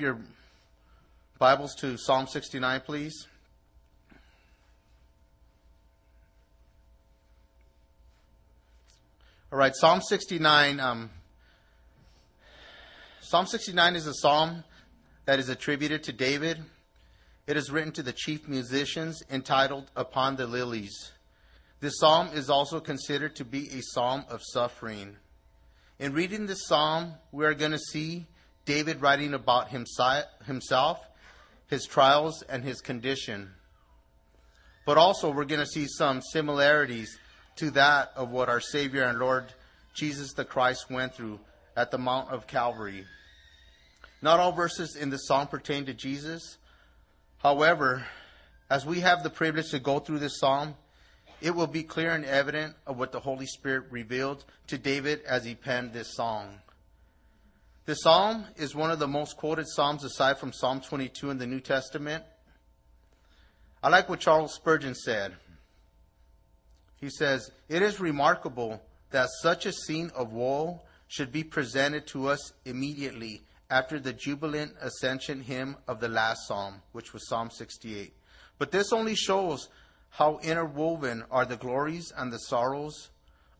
up your Bibles to Psalm 69, please. All right, Psalm 69. Psalm 69 is a psalm that is attributed to David. It is written to the chief musicians, entitled "Upon the Lilies." This psalm is also considered to be a psalm of suffering. In reading this psalm, we are going to see David writing about himself, his trials, and his condition. But also, we're going to see some similarities to that of what our Savior and Lord Jesus the Christ went through at the Mount of Calvary. Not all verses in this psalm pertain to Jesus. However, as we have the privilege to go through this psalm, it will be clear and evident of what the Holy Spirit revealed to David as he penned this song. The psalm is one of the most quoted psalms aside from Psalm 22 in the New Testament. I like what Charles Spurgeon said. He says, "It is remarkable that such a scene of woe should be presented to us immediately after the jubilant ascension hymn of the last psalm," which was Psalm 68. "But this only shows how interwoven are the glories and the sorrows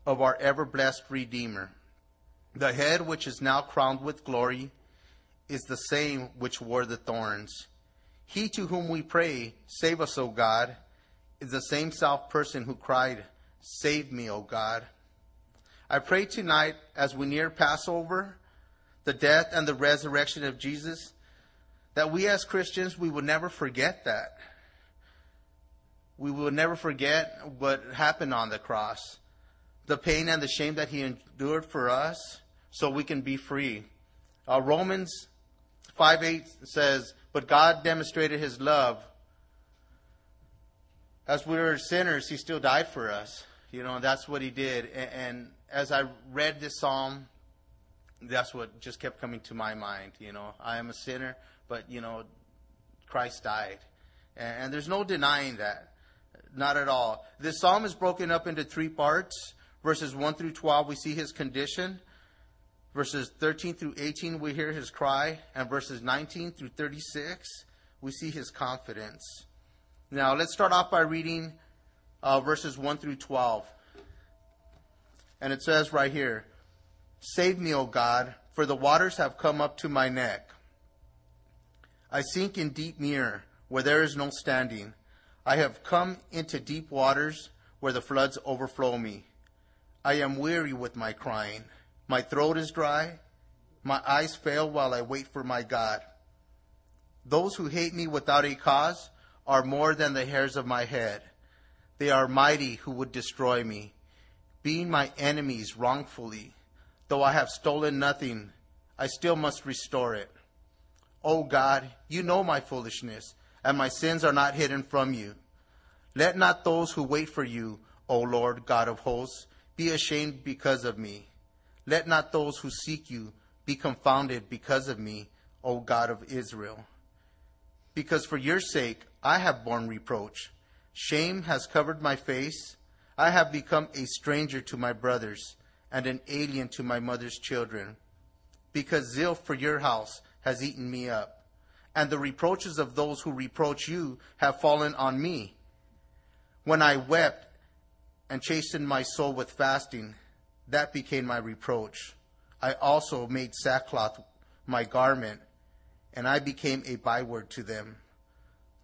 of our ever-blessed Redeemer. The head which is now crowned with glory is the same which wore the thorns. He to whom we pray, 'Save us, O God,' is the same self-person who cried, 'Save me, O God.'" I pray tonight, as we near Passover, the death and the resurrection of Jesus, that we as Christians, we will never forget that. We will never forget what happened on the cross, the pain and the shame that he endured for us so we can be free. Romans 5:8 says, "But God demonstrated his love. As we were sinners, he still died for us." You know, that's what he did. And as I read this psalm, that's what just kept coming to my mind. You know, I am a sinner, but, you know, Christ died. And there's no denying that. Not at all. This psalm is broken up into three parts. Verses 1 through 12, we see his condition. Verses 13 through 18, we hear his cry. And verses 19 through 36, we see his confidence. Now, let's start off by reading verses 1 through 12. And it says right here, "Save me, O God, for the waters have come up to my neck. I sink in deep mire where there is no standing. I have come into deep waters where the floods overflow me. I am weary with my crying. My throat is dry. My eyes fail while I wait for my God. Those who hate me without a cause are more than the hairs of my head. They are mighty who would destroy me, being my enemies wrongfully. Though I have stolen nothing, I still must restore it. O God, you know my foolishness, and my sins are not hidden from you. Let not those who wait for you, O Lord God of hosts, be ashamed because of me. Let not those who seek you be confounded because of me, O God of Israel. Because for your sake I have borne reproach. Shame has covered my face. I have become a stranger to my brothers and an alien to my mother's children. Because zeal for your house has eaten me up. And the reproaches of those who reproach you have fallen on me. When I wept and chastened my soul with fasting, that became my reproach. I also made sackcloth my garment, and I became a byword to them.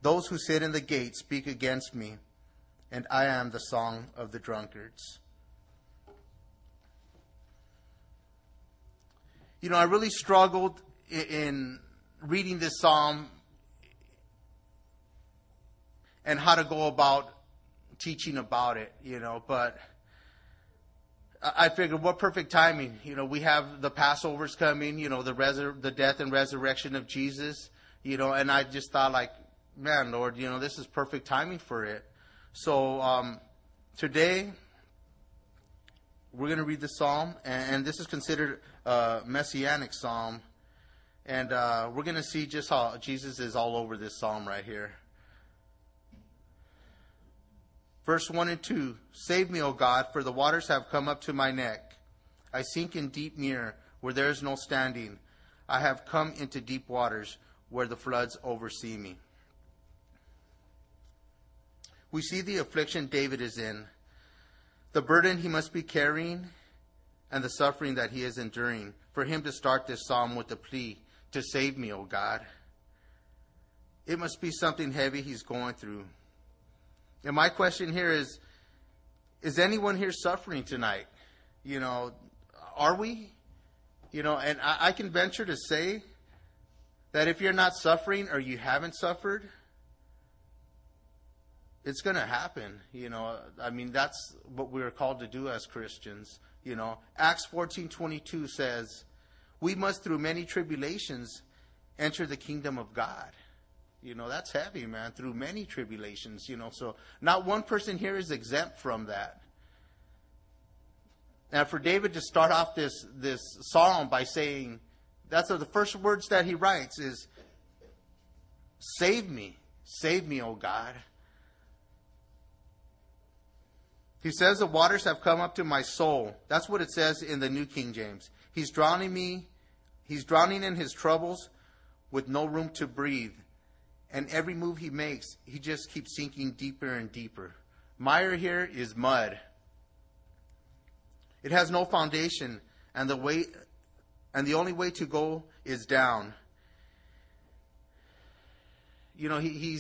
Those who sit in the gate speak against me, and I am the song of the drunkards." You know, I really struggled in reading this psalm and how to go about teaching about it, you know, but I figured what perfect timing. You know, we have the Passover's coming, you know, the death and resurrection of Jesus, you know, and I just thought like, man, Lord, you know, this is perfect timing for it. So today we're going to read the psalm, and this is considered a messianic psalm. And we're going to see just how Jesus is all over this psalm right here. Verse 1 and 2. "Save me, O God, for the waters have come up to my neck. I sink in deep mire where there is no standing. I have come into deep waters where the floods oversee me. We see the affliction David is in, the burden he must be carrying, and the suffering that he is enduring. For him to start this psalm with the plea to save me, O God. It must be something heavy he's going through. And my question here is anyone here suffering tonight? You know, are we? You know, and I can venture to say that if you're not suffering or you haven't suffered, it's going to happen. You know, I mean, that's what we're called to do as Christians. You know, Acts 14:22 says, we must through many tribulations enter the kingdom of God. You know, that's heavy, man, through many tribulations, you know. So not one person here is exempt from that. Now, for David to start off this psalm by saying, that's the first words that he writes is, save me, O God. He says, the waters have come up to my soul. That's what it says in the New King James. He's drowning me. He's drowning in his troubles with no room to breathe. And every move he makes, he just keeps sinking deeper and deeper. Mire here is mud. It has no foundation, and the only way to go is down. You know, he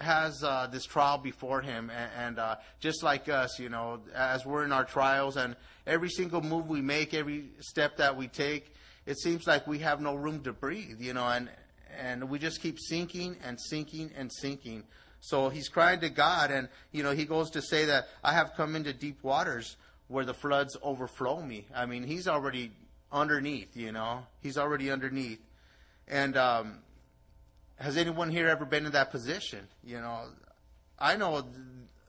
has this trial before him, and just like us, you know, as we're in our trials, and every single move we make, every step that we take, it seems like we have no room to breathe, you know, and we just keep sinking and sinking and sinking. So he's crying to God, and, you know, he goes to say that I have come into deep waters where the floods overflow me. I mean, he's already underneath, you know. He's already underneath. And has anyone here ever been in that position? You know, I know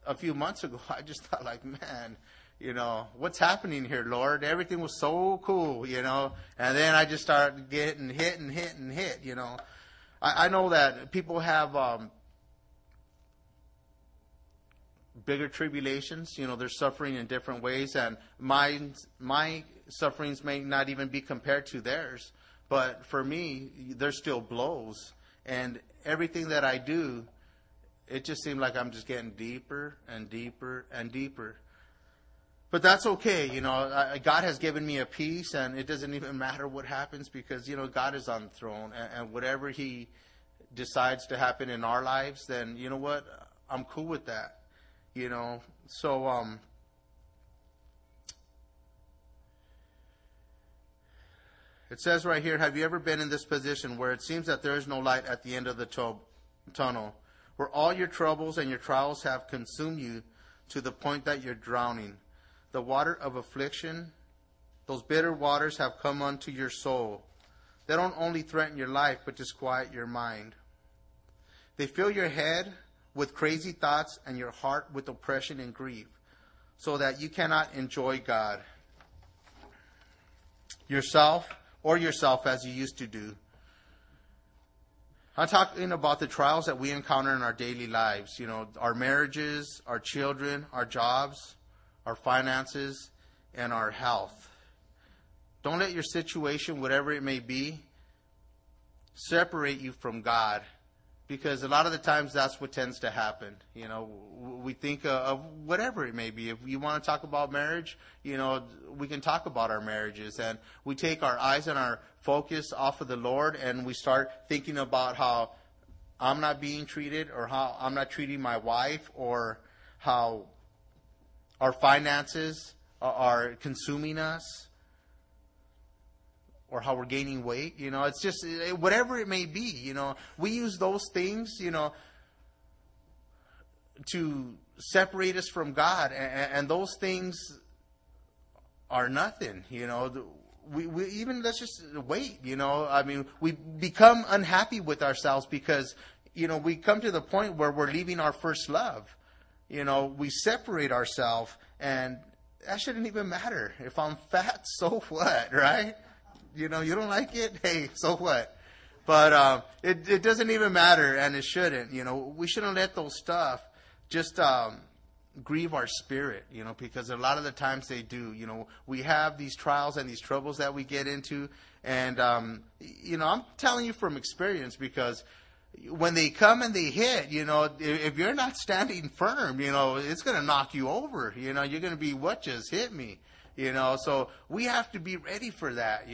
a few months ago, I just thought like, man, you know, what's happening here, Lord? Everything was so cool, you know. And then I just started getting hit, you know. I know that people have bigger tribulations, you know, they're suffering in different ways, and my sufferings may not even be compared to theirs, but for me, they're still blows, and everything that I do, it just seemed like I'm just getting deeper and deeper and deeper. But that's okay, you know, God has given me a peace, and it doesn't even matter what happens, because, you know, God is on the throne, and whatever He decides to happen in our lives, then, you know what, I'm cool with that. You know, so it says right here, have you ever been in this position where it seems that there is no light at the end of the tunnel, where all your troubles and your trials have consumed you to the point that you're drowning? The water of affliction, those bitter waters have come unto your soul. They don't only threaten your life, but disquiet your mind. They fill your head with crazy thoughts and your heart with oppression and grief, so that you cannot enjoy God, yourself as you used to do. I'm talking about the trials that we encounter in our daily lives, you know, our marriages, our children, our jobs, our finances, and our health. Don't let your situation, whatever it may be, separate you from God. Because a lot of the times that's what tends to happen. You know, we think of whatever it may be. If you want to talk about marriage, you know, we can talk about our marriages. And we take our eyes and our focus off of the Lord, and we start thinking about how I'm not being treated, or how I'm not treating my wife, or how our finances are consuming us, or how we're gaining weight. You know, it's just whatever it may be, you know, we use those things, you know, to separate us from God. And those things are nothing, you know, we even, let's just wait, you know, I mean, we become unhappy with ourselves because, you know, we come to the point where we're leaving our first love. You know, we separate ourselves, and that shouldn't even matter. If I'm fat, so what, right? You know, you don't like it? Hey, so what? But it doesn't even matter, and it shouldn't. You know, we shouldn't let those stuff just grieve our spirit, you know, because a lot of the times they do. You know, we have these trials and these troubles that we get into, And, I'm telling you from experience, because when they come and they hit, if you're not standing firm, it's going to knock you over. You're going to be, what just hit me? So we have to be ready for that.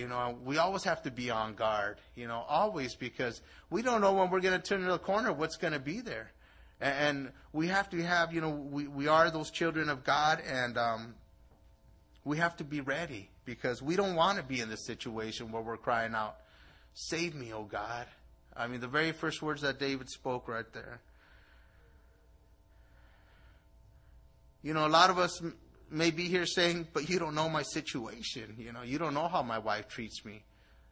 We always have to be on guard, always, because we don't know when we're going to turn to the corner, what's going to be there. And we have to have, we are those children of God, and we have to be ready, because we don't want to be in this situation where we're crying out, save me, oh God. I mean, the very first words that David spoke right there. A lot of us may be here saying, but you don't know my situation. You don't know how my wife treats me.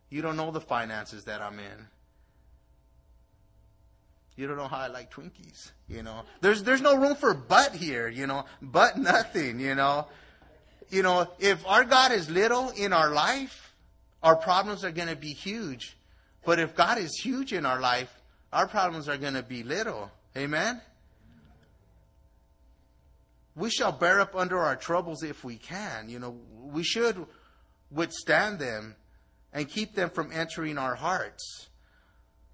You don't know the finances that I'm in. You don't know how I like Twinkies. There's no room for but here, but nothing, if our God is little in our life, our problems are going to be huge. But if God is huge in our life, our problems are going to be little. Amen. We shall bear up under our troubles if we can. We should withstand them and keep them from entering our hearts.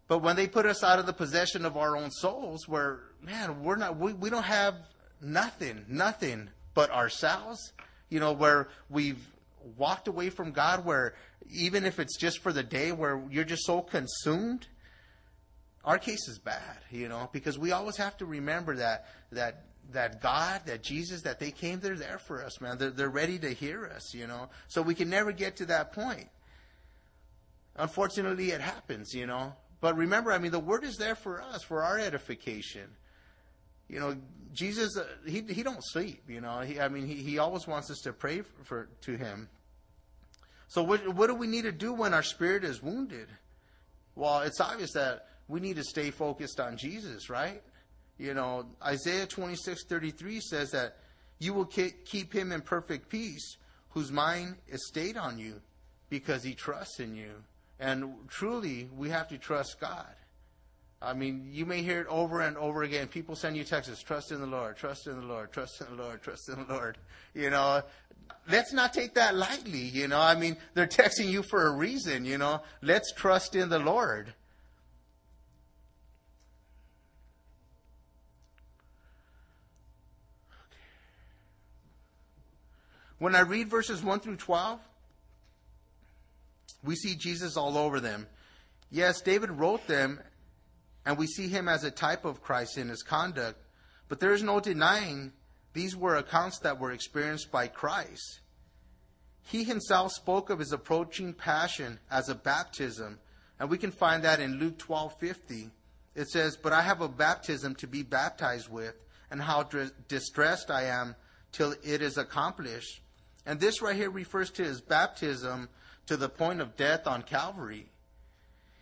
But when they put us out of the possession of our own souls, where, man, we don't have nothing but ourselves, where we've walked away from God, where even if it's just for the day, where you're just so consumed, our case is bad, because we always have to remember that God, that Jesus, that they came, they're there for us, man. They're ready to hear us, So we can never get to that point. Unfortunately, it happens, But remember, I mean, the Word is there for us, for our edification. Jesus, he don't sleep, He always wants us to pray to Him. So what do we need to do when our spirit is wounded? Well, it's obvious that we need to stay focused on Jesus, right? Isaiah 26:33 says that you will keep him in perfect peace whose mind is stayed on you because he trusts in you. And truly, we have to trust God. I mean, you may hear it over and over again. People send you texts, trust in the Lord, trust in the Lord, trust in the Lord, trust in the Lord. Let's not take that lightly, I mean, they're texting you for a reason, Let's trust in the Lord. When I read verses 1 through 12, we see Jesus all over them. Yes, David wrote them, and we see him as a type of Christ in his conduct. But there is no denying these were accounts that were experienced by Christ. He himself spoke of his approaching passion as a baptism, and we can find that in Luke 12:50. It says, "But I have a baptism to be baptized with, and how distressed I am till it is accomplished." And this right here refers to his baptism to the point of death on Calvary.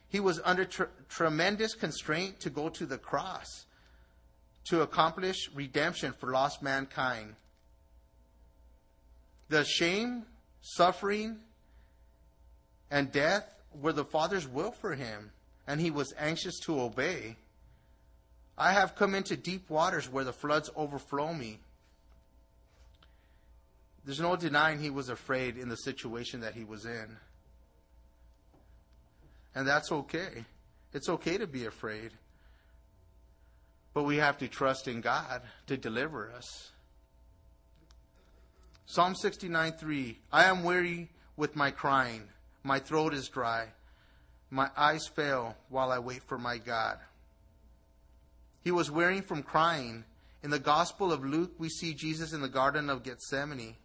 He was under tremendous constraint to go to the cross to accomplish redemption for lost mankind. The shame, suffering, and death were the Father's will for him, and he was anxious to obey. I have come into deep waters where the floods overflow me. There's no denying he was afraid in the situation that he was in. And that's okay. It's okay to be afraid. But we have to trust in God to deliver us. Psalm 69:3, I am weary with my crying. My throat is dry. My eyes fail while I wait for my God. He was weary from crying. In the Gospel of Luke, we see Jesus in the Garden of Gethsemane.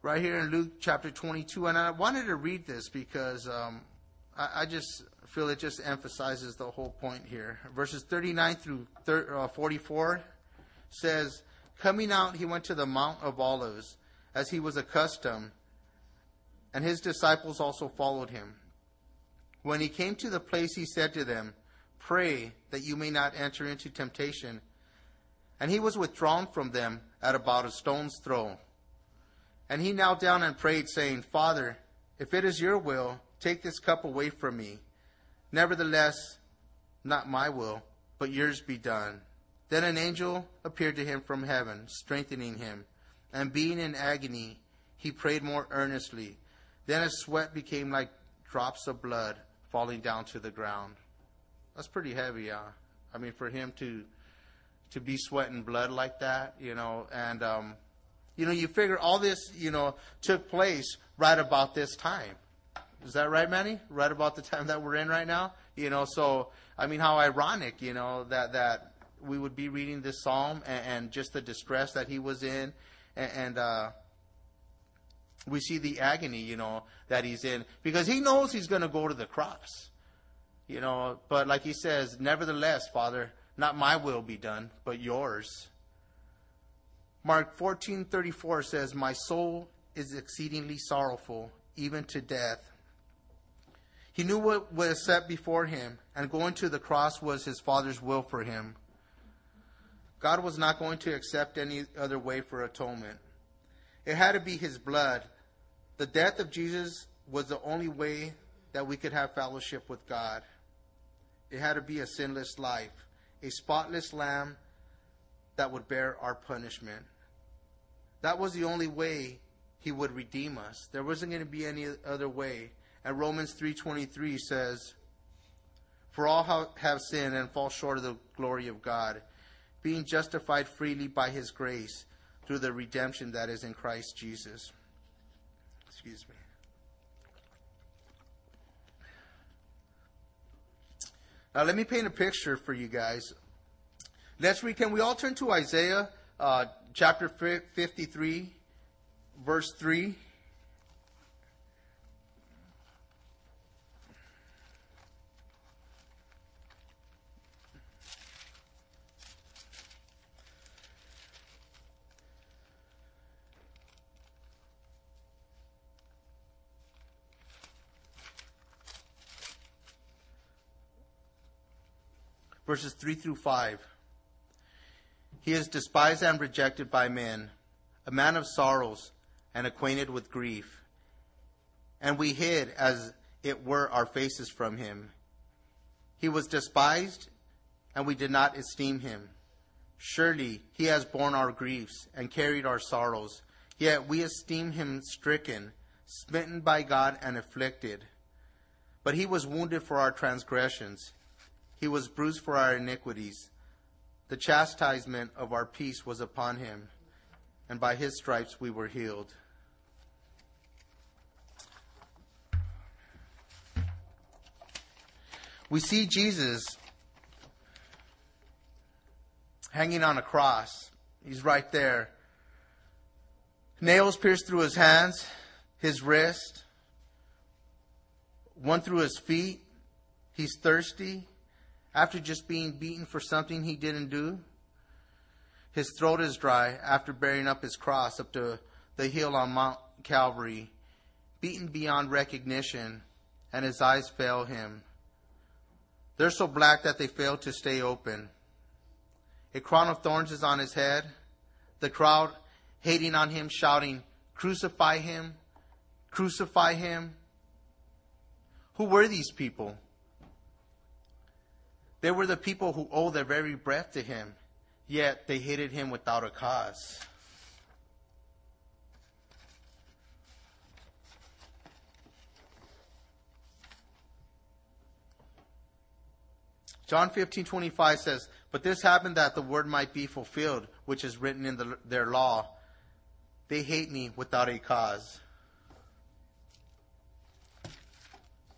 Right here in Luke chapter 22, and I wanted to read this because I just feel it just emphasizes the whole point here. Verses 39 through 44 says, coming out, he went to the Mount of Olives, as he was accustomed, and his disciples also followed him. When he came to the place, he said to them, pray that you may not enter into temptation. And he was withdrawn from them at about a stone's throw. And he knelt down and prayed, saying, Father, if it is your will, take this cup away from me. Nevertheless, not my will, but yours be done. Then an angel appeared to him from heaven, strengthening him. And being in agony, he prayed more earnestly. Then his sweat became like drops of blood falling down to the ground. That's pretty heavy, I mean, for him to be sweating blood like that, you know. And, you know, you figure all this, you know, took place right about this time. Is that right, Manny? Right about the time that we're in right now? You know, so, I mean, how ironic, you know, that we would be reading this psalm and just the distress that he was in. And we see the agony, you know, that he's in. Because he knows he's going to go to the cross. You know, but like he says, nevertheless, Father, not my will be done, but yours. Mark 14:34 says, my soul is exceedingly sorrowful, even to death. He knew what was set before him, and going to the cross was his Father's will for him. God was not going to accept any other way for atonement. It had to be his blood. The death of Jesus was the only way that we could have fellowship with God. It had to be a sinless life, a spotless lamb that would bear our punishment. That was the only way he would redeem us. There wasn't going to be any other way. And Romans 3:23 says, for all have sinned and fall short of the glory of God, being justified freely by his grace through the redemption that is in Christ Jesus. Excuse me. Now let me paint a picture for you guys. Let's read. Can we all turn to Isaiah chapter 53, verse 3? Verses 3 through 5. He is despised and rejected by men, a man of sorrows and acquainted with grief. And we hid, as it were, our faces from him. He was despised, and we did not esteem him. Surely he has borne our griefs and carried our sorrows. Yet we esteemed him stricken, smitten by God, and afflicted. But he was wounded for our transgressions. He was bruised for our iniquities. The chastisement of our peace was upon him, and by his stripes we were healed. We see Jesus hanging on a cross. He's right there. Nails pierced through his hands, his wrist, one through his feet. He's thirsty. After just being beaten for something he didn't do. His throat is dry after bearing up his cross up to the hill on Mount Calvary, beaten beyond recognition, and his eyes fail him. They're so black that they fail to stay open. A crown of thorns is on his head. The crowd, hating on him, shouting, "Crucify him! Crucify him!" Who were these people? They were the people who owe their very breath to him, yet they hated him without a cause. John 15:25 says, but this happened that the word might be fulfilled, which is written in their law. They hate me without a cause.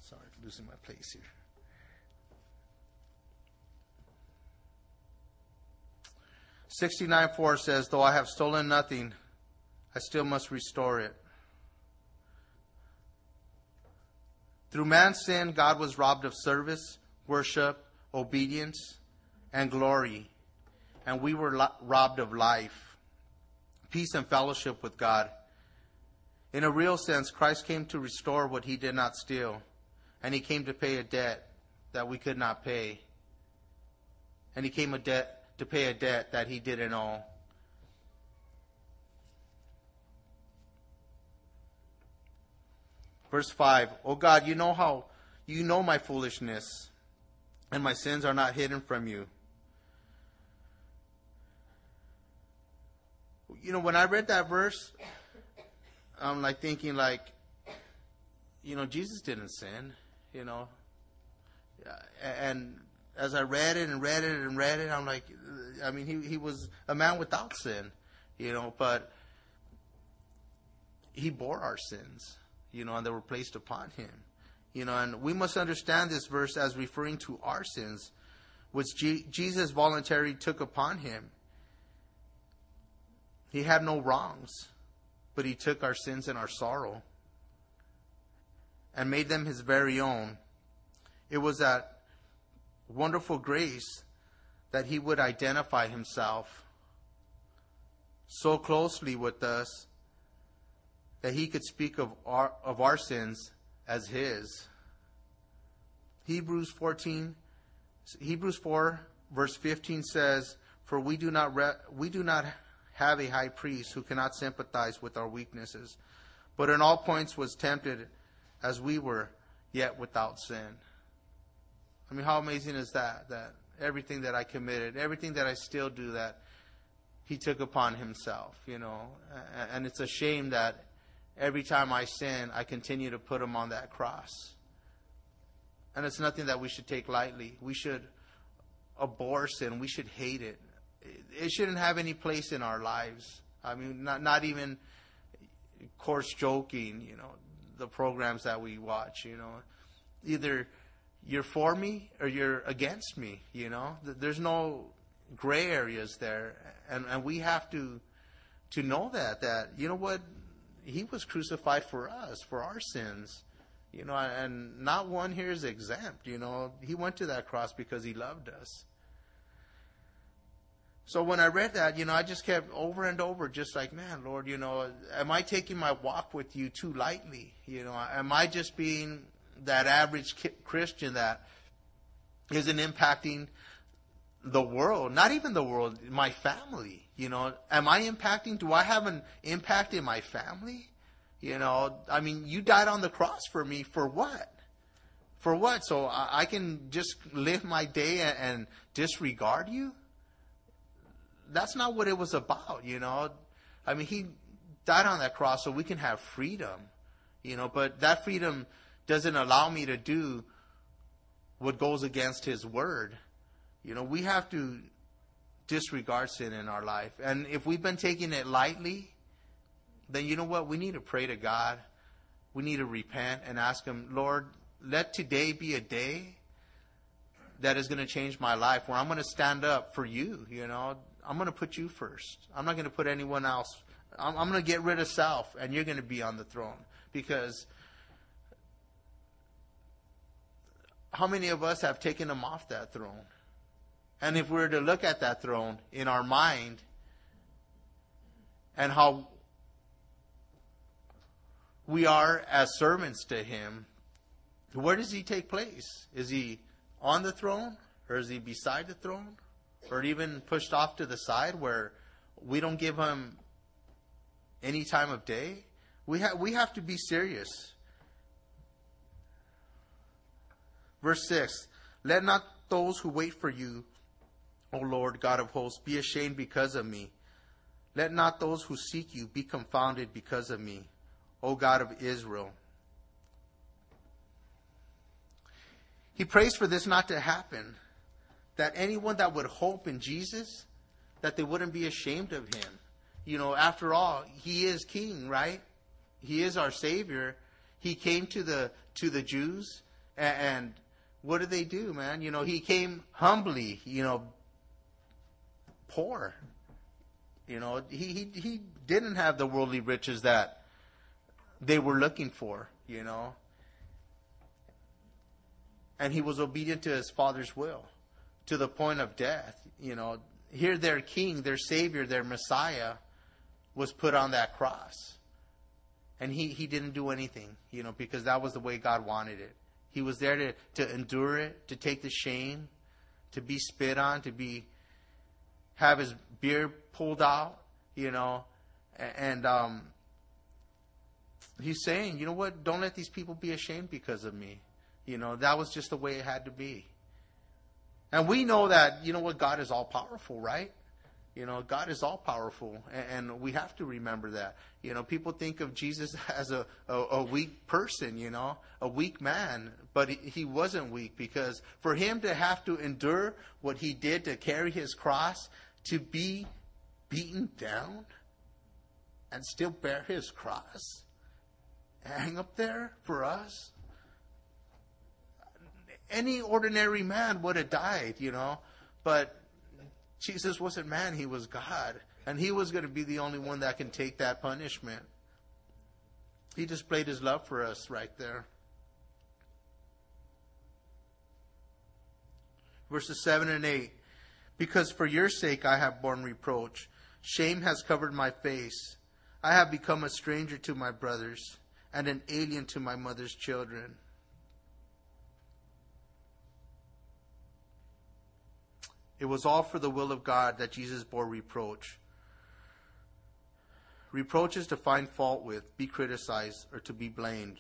Sorry, losing my place here. Sixty-nine:4 says, though I have stolen nothing, I still must restore it. Through man's sin, God was robbed of service, worship, obedience, and glory. And we were robbed of life, peace, and fellowship with God. In a real sense, Christ came to restore what he did not steal. And he came to pay a debt that we could not pay. And he came to pay a debt that he didn't owe. Verse 5, O God, you know my foolishness, and my sins are not hidden from you. You know, when I read that verse, I'm like thinking, like, you know, Jesus didn't sin, you know. And as I read it and read it and read it, I'm like, I mean, he was a man without sin, you know, but he bore our sins, you know, and they were placed upon him, you know. And we must understand this verse as referring to our sins, which Jesus voluntarily took upon him. He had no wrongs, but he took our sins and our sorrow and made them his very own. It was that wonderful grace that he would identify himself so closely with us that he could speak of our sins as his. Hebrews 4 verse 15 says, "For we do not have a high priest who cannot sympathize with our weaknesses, but in all points was tempted as we were, yet without sin." I mean, how amazing is that? That everything that I committed, everything that I still do, that he took upon himself, you know. And it's a shame that every time I sin, I continue to put him on that cross. And it's nothing that we should take lightly. We should abhor sin. We should hate it. It shouldn't have any place in our lives. I mean, not even coarse joking, you know, the programs that we watch, you know. Either you're for me or you're against me, you know. There's no gray areas there. And we have to know that, you know what, he was crucified for us, for our sins, you know, and not one here is exempt, you know. He went to that cross because he loved us. So when I read that, you know, I just kept over and over just like, man, Lord, you know, am I taking my walk with you too lightly? You know, am I just being that average Christian that isn't impacting the world, not even the world, my family? You know, am I impacting? Do I have an impact in my family? You know, I mean, you died on the cross for me. For what? For what? So I can just live my day and disregard you? That's not what it was about, you know. I mean, he died on that cross so we can have freedom, you know, but that freedom doesn't allow me to do what goes against his word. You know, we have to disregard sin in our life. And if we've been taking it lightly, then you know what? We need to pray to God. We need to repent and ask him, Lord, let today be a day that is going to change my life, where I'm going to stand up for you, you know. I'm going to put you first. I'm not going to put anyone else. I'm going to get rid of self, and you're going to be on the throne. Because how many of us have taken him off that throne? And if we were to look at that throne in our mind and how we are as servants to him, where does he take place? Is he on the throne, or is he beside the throne, or even pushed off to the side where we don't give him any time of day? We have to be serious. Verse 6, "Let not those who wait for you, O Lord God of hosts, be ashamed because of me. Let not those who seek you be confounded because of me, O God of Israel." He prays for this not to happen, that anyone that would hope in Jesus, that they wouldn't be ashamed of him. You know, after all, he is king, right? He is our savior. He came to the Jews, and what did they do, man? You know, he came humbly, you know, poor. You know, he didn't have the worldly riches that they were looking for, you know. And he was obedient to his father's will to the point of death, you know. Here their king, their savior, their Messiah was put on that cross. And he didn't do anything, you know, because that was the way God wanted it. He was there to endure it, to take the shame, to be spit on, to have his beard pulled out, you know. And he's saying, you know what, don't let these people be ashamed because of me. You know, that was just the way it had to be. And we know that, you know what, God is all powerful, right? You know, God is all powerful, and we have to remember that. You know, people think of Jesus as a weak person, you know, a weak man, but he wasn't weak, because for him to have to endure what he did, to carry his cross, to be beaten down and still bear his cross, hang up there for us. Any ordinary man would have died, you know, but Jesus wasn't man, he was God. And he was going to be the only one that can take that punishment. He displayed his love for us right there. Verses 7 and 8. Because for your sake I have borne reproach. Shame has covered my face. I have become a stranger to my brothers and an alien to my mother's children. It was all for the will of God that Jesus bore reproach. Reproach is to find fault with, be criticized, or to be blamed.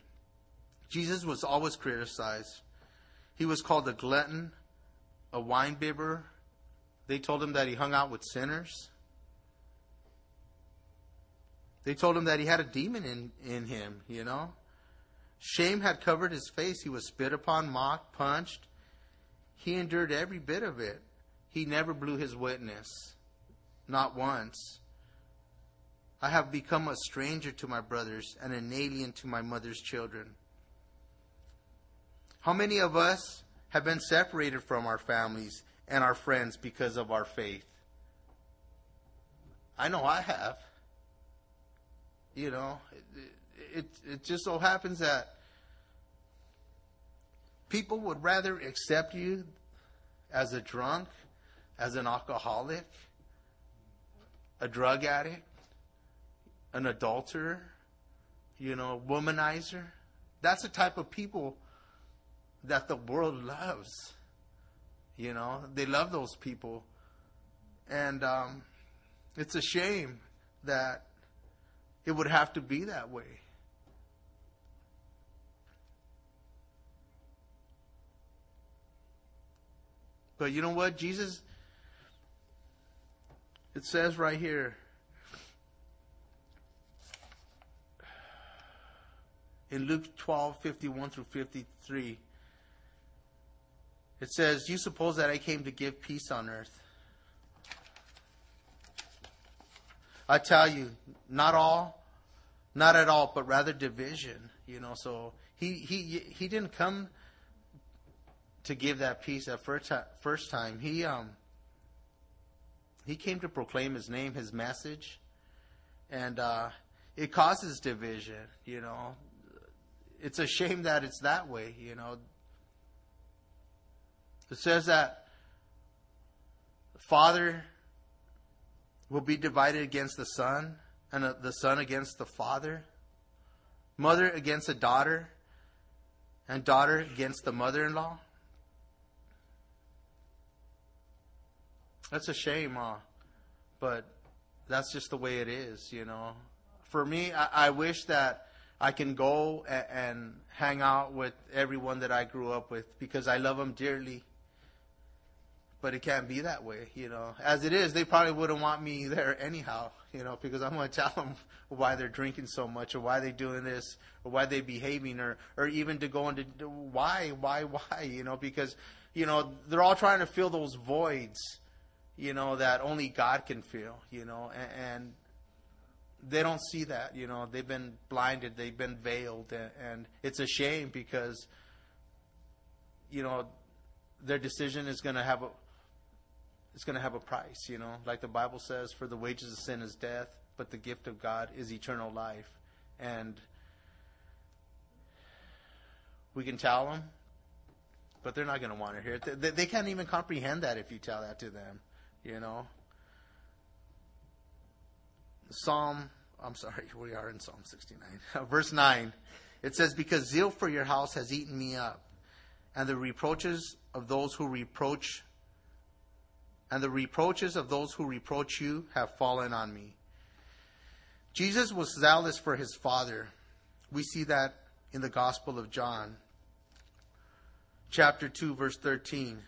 Jesus was always criticized. He was called a glutton, a wine bibber. They told him that he hung out with sinners. They told him that he had a demon in him, you know. Shame had covered his face. He was spit upon, mocked, punched. He endured every bit of it. He never blew his witness, not once. I have become a stranger to my brothers and an alien to my mother's children. How many of us have been separated from our families and our friends because of our faith? I know I have. You know, it just so happens that people would rather accept you as a drunk, as an alcoholic, a drug addict, an adulterer, you know, womanizer. That's the type of people that the world loves. You know, they love those people. And it's a shame that it would have to be that way. But you know what, Jesus, it says right here, in Luke 12:51-53, it says, "You suppose that I came to give peace on earth? I tell you, not at all, but rather division." You know, so he didn't come to give that peace that first time. He came to proclaim his name, his message, and it causes division. You know, it's a shame that it's that way. You know, it says that the Father will be divided against the Son, and the Son against the Father, mother against the daughter, and daughter against the mother-in-law. That's a shame, but that's just the way it is, you know. For me, I wish that I can go and hang out with everyone that I grew up with, because I love them dearly. But it can't be that way, you know. As it is, they probably wouldn't want me there anyhow, you know, because I'm going to tell them why they're drinking so much, or why they're doing this, or why they're behaving, or even to go into why, you know, because, you know, they're all trying to fill those voids, you know, that only God can feel, you know, and they don't see that, you know. They've been blinded, they've been veiled, and it's a shame, because, you know, their decision is going to have a price, you know. Like the Bible says, for the wages of sin is death, but the gift of God is eternal life. And we can tell them, but they're not going to want to hear it. They can't even comprehend that if you tell that to them. You know, we are in Psalm 69, verse 9. It says, "Because zeal for your house has eaten me up, and the reproaches of those who reproach you have fallen on me." Jesus was zealous for his Father. We see that in the Gospel of John, chapter 2, verse 13.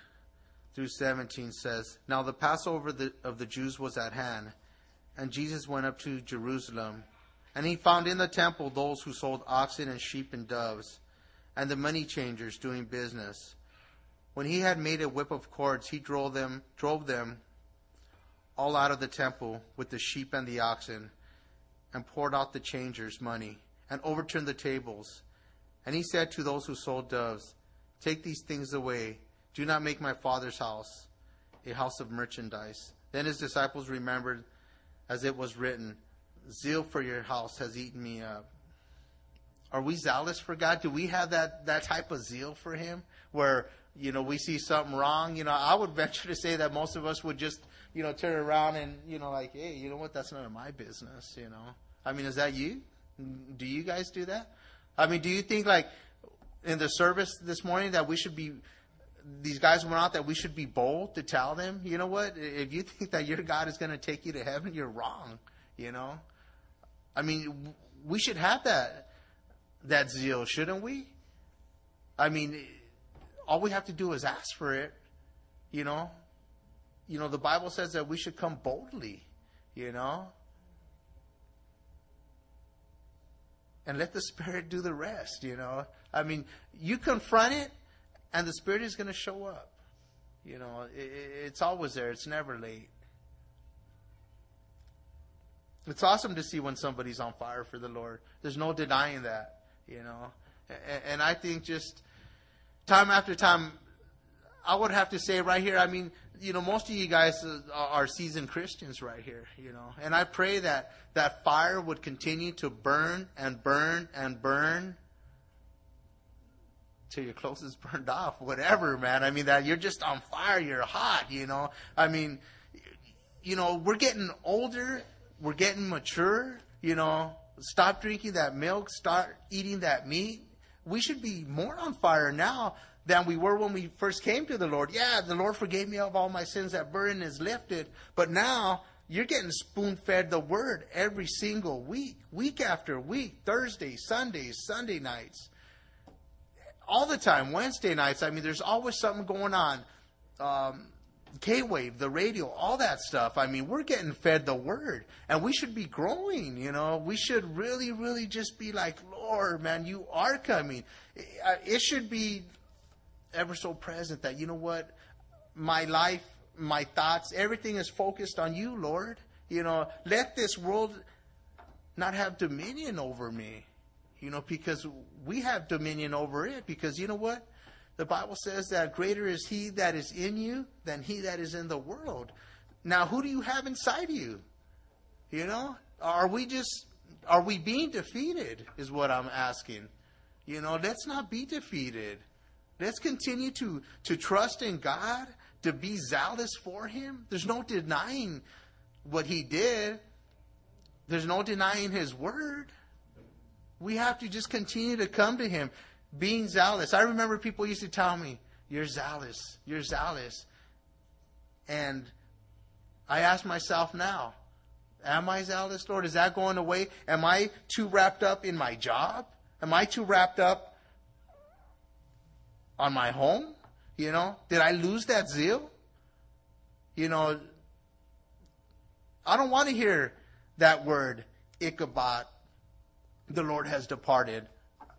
through 17 says, Now the Passover of the Jews was at hand, and Jesus went up to Jerusalem. And he found in the temple those who sold oxen and sheep and doves, and the money changers doing business. When he had made a whip of cords, he drove them all out of the temple with the sheep and the oxen, and poured out the changers' money, and overturned the tables. And he said to those who sold doves, Take these things away. Do not make my Father's house a house of merchandise. Then his disciples remembered, as it was written, Zeal for your house has eaten me up. Are we zealous for God? Do we have that type of zeal for him? Where, we see something wrong. I would venture to say that most of us would just, turn around and, like, hey, you know what? That's none of my business, I mean, is that you? Do you guys do that? I mean, do you think, like, in the service this morning that we should be, these guys went out, that we should be bold to tell them, you know what? If you think that your God is going to take you to heaven, you're wrong, I mean, we should have that zeal, shouldn't we? I mean, all we have to do is ask for it, the Bible says that we should come boldly, and let the Spirit do the rest, I mean, you confront it and the Spirit is going to show up, it's always there. It's never late. It's awesome to see when somebody's on fire for the Lord. There's no denying that, And I think just time after time, I would have to say right here, I mean, most of you guys are seasoned Christians right here, And I pray that that fire would continue to burn and burn and burn till your clothes is burned off, whatever, man. I mean, that you're just on fire. You're hot, I mean, we're getting older. We're getting mature, Stop drinking that milk. Start eating that meat. We should be more on fire now than we were when we first came to the Lord. Yeah, the Lord forgave me of all my sins. That burden is lifted. But now you're getting spoon-fed the Word every single week, week after week, Thursday, Sundays, Sunday nights, all the time, Wednesday nights. I mean, there's always something going on. K-Wave, the radio, all that stuff. I mean, we're getting fed the Word, and we should be growing, We should really, really just be like, Lord, man, you are coming. It should be ever so present that, my life, my thoughts, everything is focused on you, Lord. Let this world not have dominion over me, because we have dominion over it. Because you know what? The Bible says that greater is he that is in you than he that is in the world. Now, who do you have inside you? Are we being defeated is what I'm asking. Let's not be defeated. Let's continue to trust in God, to be zealous for him. There's no denying what he did. There's no denying his word. We have to just continue to come to him. Being zealous. I remember people used to tell me, you're zealous, you're zealous. And I ask myself now, am I zealous, Lord? Is that going away? Am I too wrapped up in my job? Am I too wrapped up on my home? Did I lose that zeal? I don't want to hear that word, Ichabod, the Lord has departed.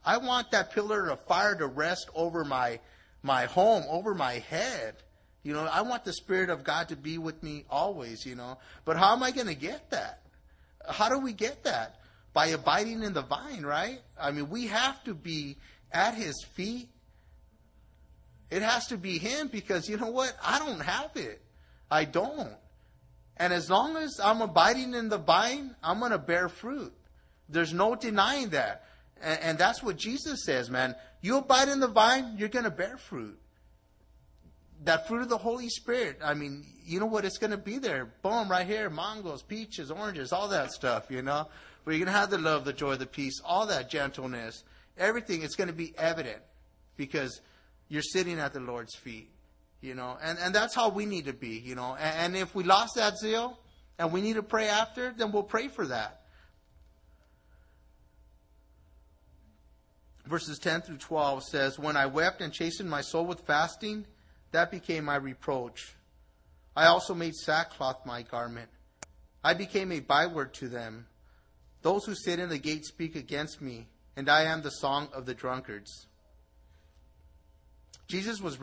I want that pillar of fire to rest over my home, over my head. I want the Spirit of God to be with me always, But how am I going to get that? How do we get that? By abiding in the vine, right? I mean, we have to be at his feet. It has to be him because, you know what? I don't have it. I don't. And as long as I'm abiding in the vine, I'm going to bear fruit. There's no denying that. And that's what Jesus says, man. You abide in the vine, you're going to bear fruit. That fruit of the Holy Spirit, I mean, you know what? It's going to be there. Boom, right here, mangoes, peaches, oranges, all that stuff, Where you're going to have the love, the joy, the peace, all that gentleness. Everything, it's going to be evident because you're sitting at the Lord's feet, And that's how we need to be, And if we lost that zeal and we need to pray after, then we'll pray for that. Verses 10 through 12 says, When I wept and chastened my soul with fasting, That became my reproach. I also made sackcloth my garment. I became a byword to them. Those who sit in the gate speak against me, and I am the song of the drunkards." Jesus was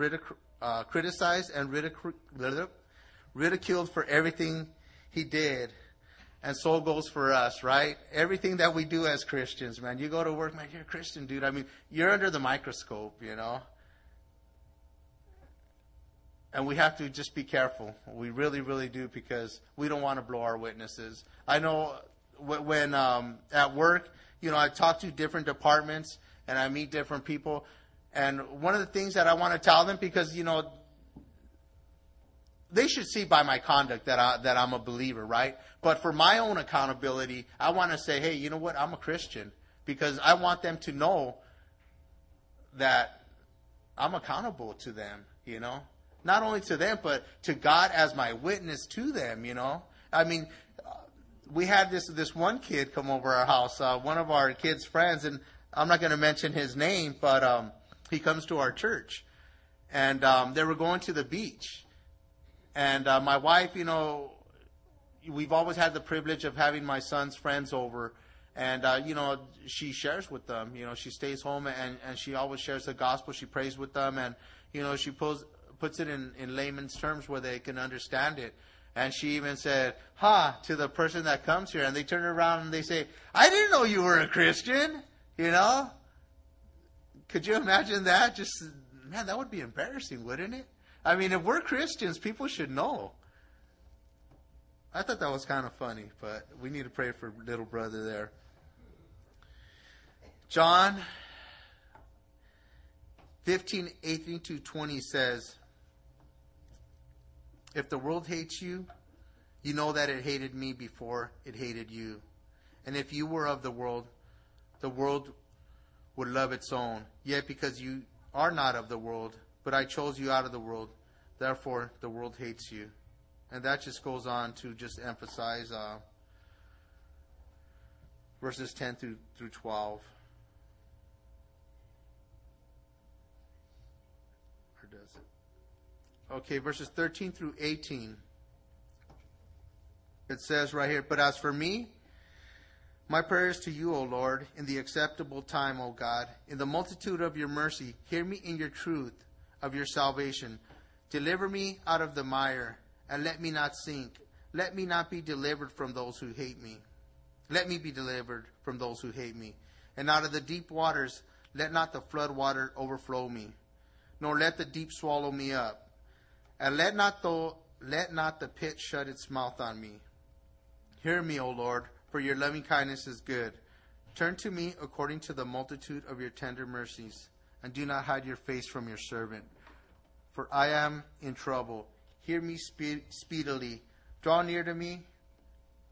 criticized and ridiculed for everything he did. And so goes for us, right? Everything that we do as Christians, man. You go to work, man, you're a Christian, dude. I mean, you're under the microscope, you know. And we have to just be careful. We really, really do, because we don't want to blow our witnesses. I know when at work, you know, I talk to different departments and I meet different people. And one of the things that I want to tell them, because, you know, they should see by my conduct that I'm a believer, right? But for my own accountability, I want to say, hey, you know what? I'm a Christian, because I want them to know that I'm accountable to them, you know, not only to them, but to God as my witness to them, you know. I mean, we had this one kid come over our house, one of our kids' friends, and I'm not going to mention his name, but he comes to our church, and they were going to the beach. And my wife, you know, we've always had the privilege of having my son's friends over. And, you know, she shares with them. You know, she stays home and she always shares the gospel. She prays with them. And, you know, she puts it in layman's terms where they can understand it. And she even said, "Ha," to the person that comes here. And they turn around and they say, "I didn't know you were a Christian." You know? Could you imagine that? Just, man, that would be embarrassing, wouldn't it? I mean, if we're Christians, people should know. I thought that was kind of funny, but we need to pray for little brother there. John 15:18-20 says, "If the world hates you, you know that it hated me before it hated you. And if you were of the world would love its own. Yet because you are not of the world, but I chose you out of the world, therefore the world hates you." And that just goes on to just emphasize verses 10 through 12. Or does it? Okay, verses 13 through 18. It says right here, "But as for me, my prayer is to you, O Lord, in the acceptable time, O God. In the multitude of your mercy, hear me in your truth of your salvation. Deliver me out of the mire, and let me not sink. Let me not be delivered from those who hate me. Let me be delivered from those who hate me. And out of the deep waters, let not the flood water overflow me, nor let the deep swallow me up. And let not the pit shut its mouth on me. Hear me, O Lord, for your loving kindness is good. Turn to me according to the multitude of your tender mercies. And do not hide your face from your servant. For I am in trouble. Hear me speedily. Draw near to me.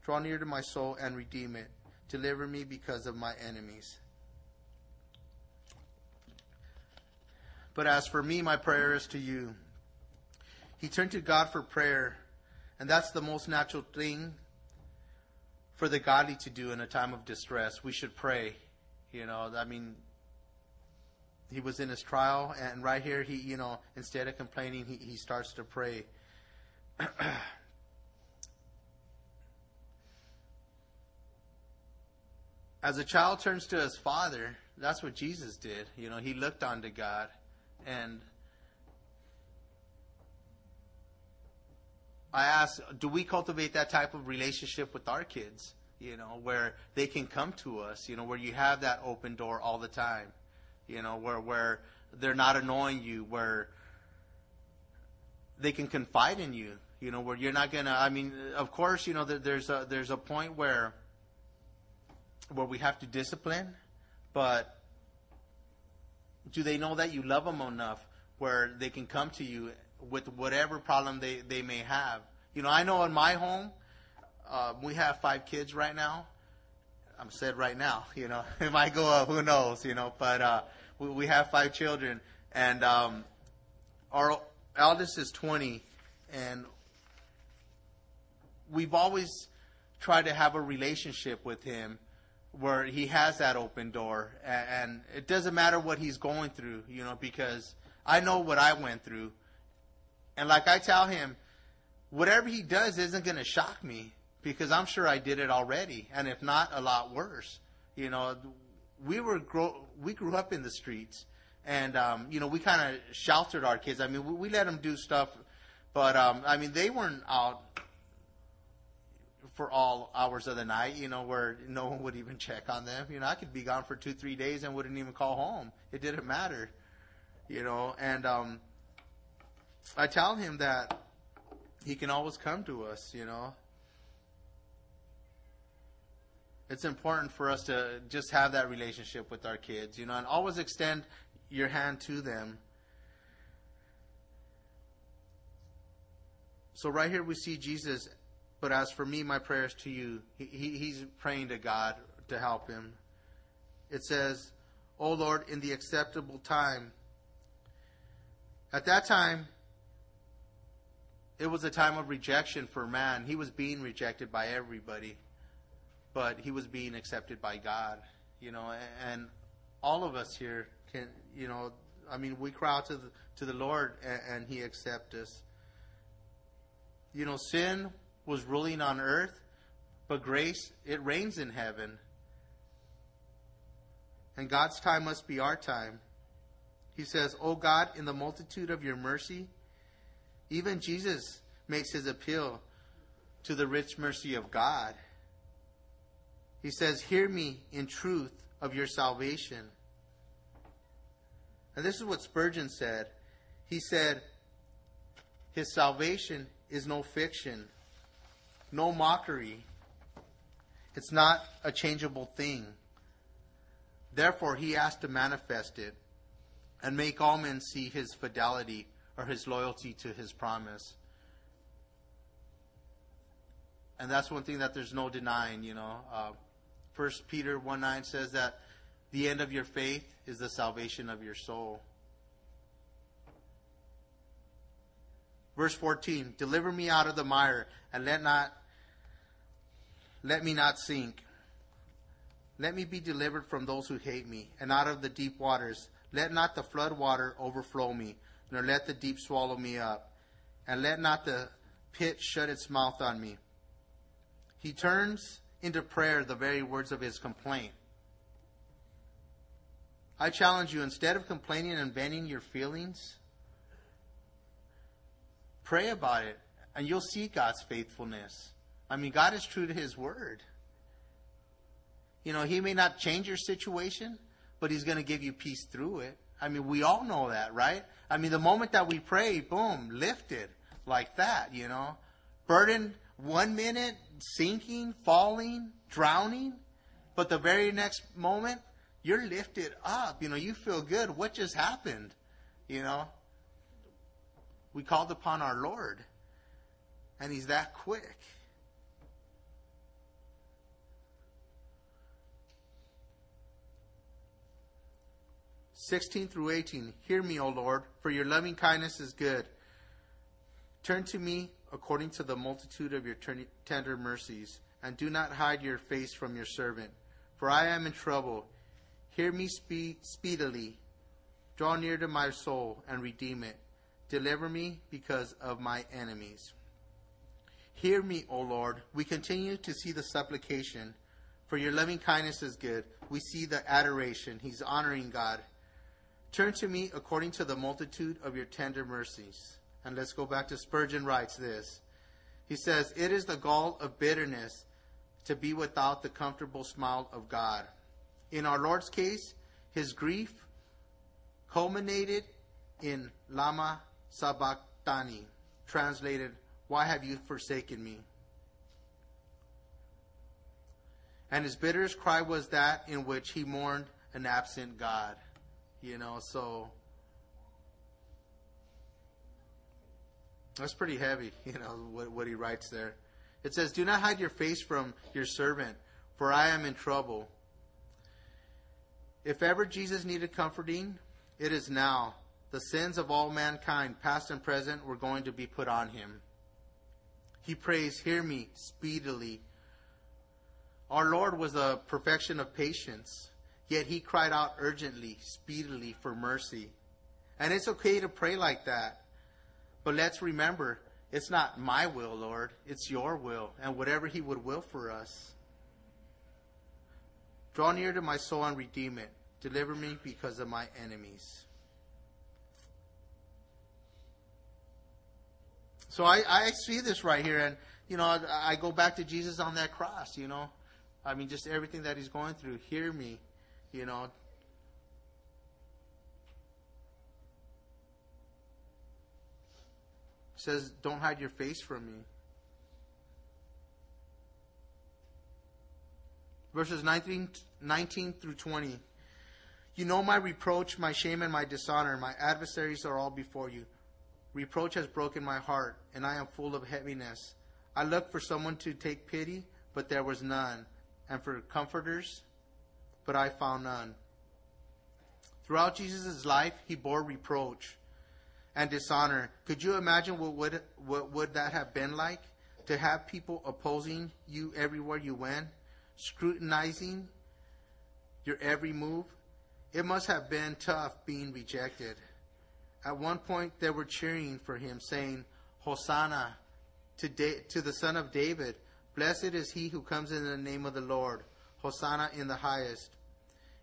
Draw near to my soul and redeem it. Deliver me because of my enemies. But as for me, my prayer is to you." He turned to God for prayer. And that's the most natural thing for the godly to do in a time of distress. We should pray. You know, I mean, he was in his trial, and right here, he, you know, instead of complaining, he starts to pray. As a child turns to his father, that's what Jesus did. You know, he looked unto God. And I ask, do we cultivate that type of relationship with our kids? You know, where they can come to us, you know, where you have that open door all the time. You know, where they're not annoying you, where they can confide in you, you know, where you're not going to, I mean, of course, you know, there's a point where we have to discipline, but do they know that you love them enough where they can come to you with whatever problem they may have? You know, I know in my home, we have 5 kids right now. I'm said right now, you know, it might go up, who knows, you know, but we have 5 children, and our eldest is 20, and we've always tried to have a relationship with him where he has that open door, and it doesn't matter what he's going through, you know, because I know what I went through, And like I tell him, whatever he does isn't going to shock me, because I'm sure I did it already. And if not, a lot worse. You know, we grew up in the streets, and, you know, we kind of sheltered our kids. I mean, we let them do stuff, but, I mean, they weren't out for all hours of the night, you know, where no one would even check on them. You know, I could be gone for 2-3 days and wouldn't even call home. It didn't matter, you know, and, I tell him that he can always come to us, you know. It's important for us to just have that relationship with our kids, you know, and always extend your hand to them. So right here we see Jesus, but as for me, my prayers to you. He's praying to God to help him. It says, O Lord, in the acceptable time. At that time, it was a time of rejection for man. He was being rejected by everybody, but he was being accepted by God, you know, and all of us here can, you know, I mean, we cry out to the Lord, and he accepts us. You know, sin was ruling on earth, but grace, it reigns in heaven. And God's time must be our time. He says, O God, in the multitude of your mercy. Even Jesus makes his appeal to the rich mercy of God. He says, hear me in truth of your salvation. And this is what Spurgeon said. He said, his salvation is no fiction, no mockery. It's not a changeable thing. Therefore, he has to manifest it and make all men see his fidelity or his loyalty to his promise. And that's one thing that there's no denying, you know. 1 Peter 1:9 says that the end of your faith is the salvation of your soul. Verse 14, deliver me out of the mire and let me not sink. Let me be delivered from those who hate me and out of the deep waters. Let not the flood water overflow me, nor let the deep swallow me up, and let not the pit shut its mouth on me. He turns into prayer the very words of his complaint. I challenge you, instead of complaining and venting your feelings, pray about it, and you'll see God's faithfulness. I mean, God is true to his word. You know, he may not change your situation, but he's going to give you peace through it. I mean, we all know that, right? I mean, the moment that we pray, boom, lifted like that, you know. Burden 1 minute, sinking, falling, drowning. But the very next moment, you're lifted up. You know, you feel good. What just happened? You know, we called upon our Lord, and he's that quick. Verses 16-18, hear me, O Lord, for your loving kindness is good. Turn to me according to the multitude of your tender mercies, and do not hide your face from your servant, for I am in trouble. Hear me speedily. Draw near to my soul and redeem it. Deliver me because of my enemies. Hear me, O Lord. We continue to see the supplication, for your loving kindness is good. We see the adoration. He's honoring God. Turn to me according to the multitude of your tender mercies. And let's go back to Spurgeon writes this. He says, it is the gall of bitterness to be without the comfortable smile of God. In our Lord's case, his grief culminated in Lama Sabachthani, translated, why have you forsaken me? And his bitterest cry was that in which he mourned an absent God. You know, so that's pretty heavy, you know, what he writes there. It says, do not hide your face from your servant, for I am in trouble. If ever Jesus needed comforting, it is now. The sins of all mankind, past and present, were going to be put on him. He prays, hear me speedily. Our Lord was a perfection of patience. Yet he cried out urgently, speedily for mercy. And it's okay to pray like that. But let's remember, it's not my will, Lord. It's your will, and whatever he would will for us. Draw near to my soul and redeem it. Deliver me because of my enemies. So I see this right here, and I go back to Jesus on that cross. I mean, just everything that he's going through. Hear me, It says, don't hide your face from me. Verses 19 through 20. You know my reproach, my shame, and my dishonor. My adversaries are all before you. Reproach has broken my heart, and I am full of heaviness. I looked for someone to take pity, but there was none, and for comforters, but I found none. Throughout Jesus' life, he bore reproach and dishonor. Could you imagine what would that have been like? To have people opposing you everywhere you went, scrutinizing your every move? It must have been tough being rejected. At one point, they were cheering for him, saying, Hosanna to the Son of David. Blessed is he who comes in the name of the Lord. Hosanna in the highest.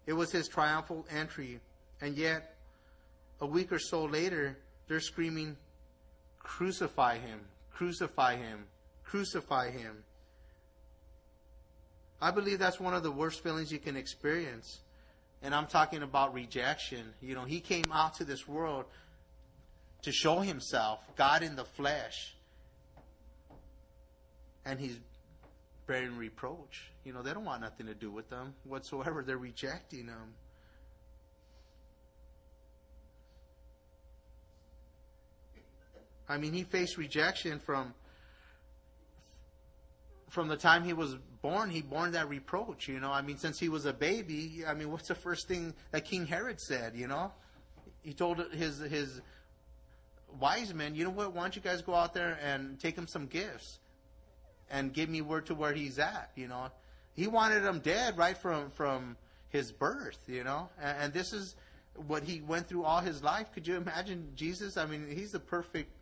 It was his triumphal entry. And yet, a week or so later, they're screaming, crucify him, crucify him, crucify him. I believe that's one of the worst feelings you can experience. And I'm talking about rejection. He came out to this world to show himself, God in the flesh. And he's bearing reproach. They don't want nothing to do with them whatsoever. They're rejecting him. I mean, he faced rejection from the time he was born. He bore that reproach, I mean, since he was a baby. I mean, what's the first thing that King Herod said, He told his wise men, why don't you guys go out there and take him some gifts and give me word to where he's at, He wanted him dead right from his birth, And this is what he went through all his life. Could you imagine Jesus? I mean, he's the perfect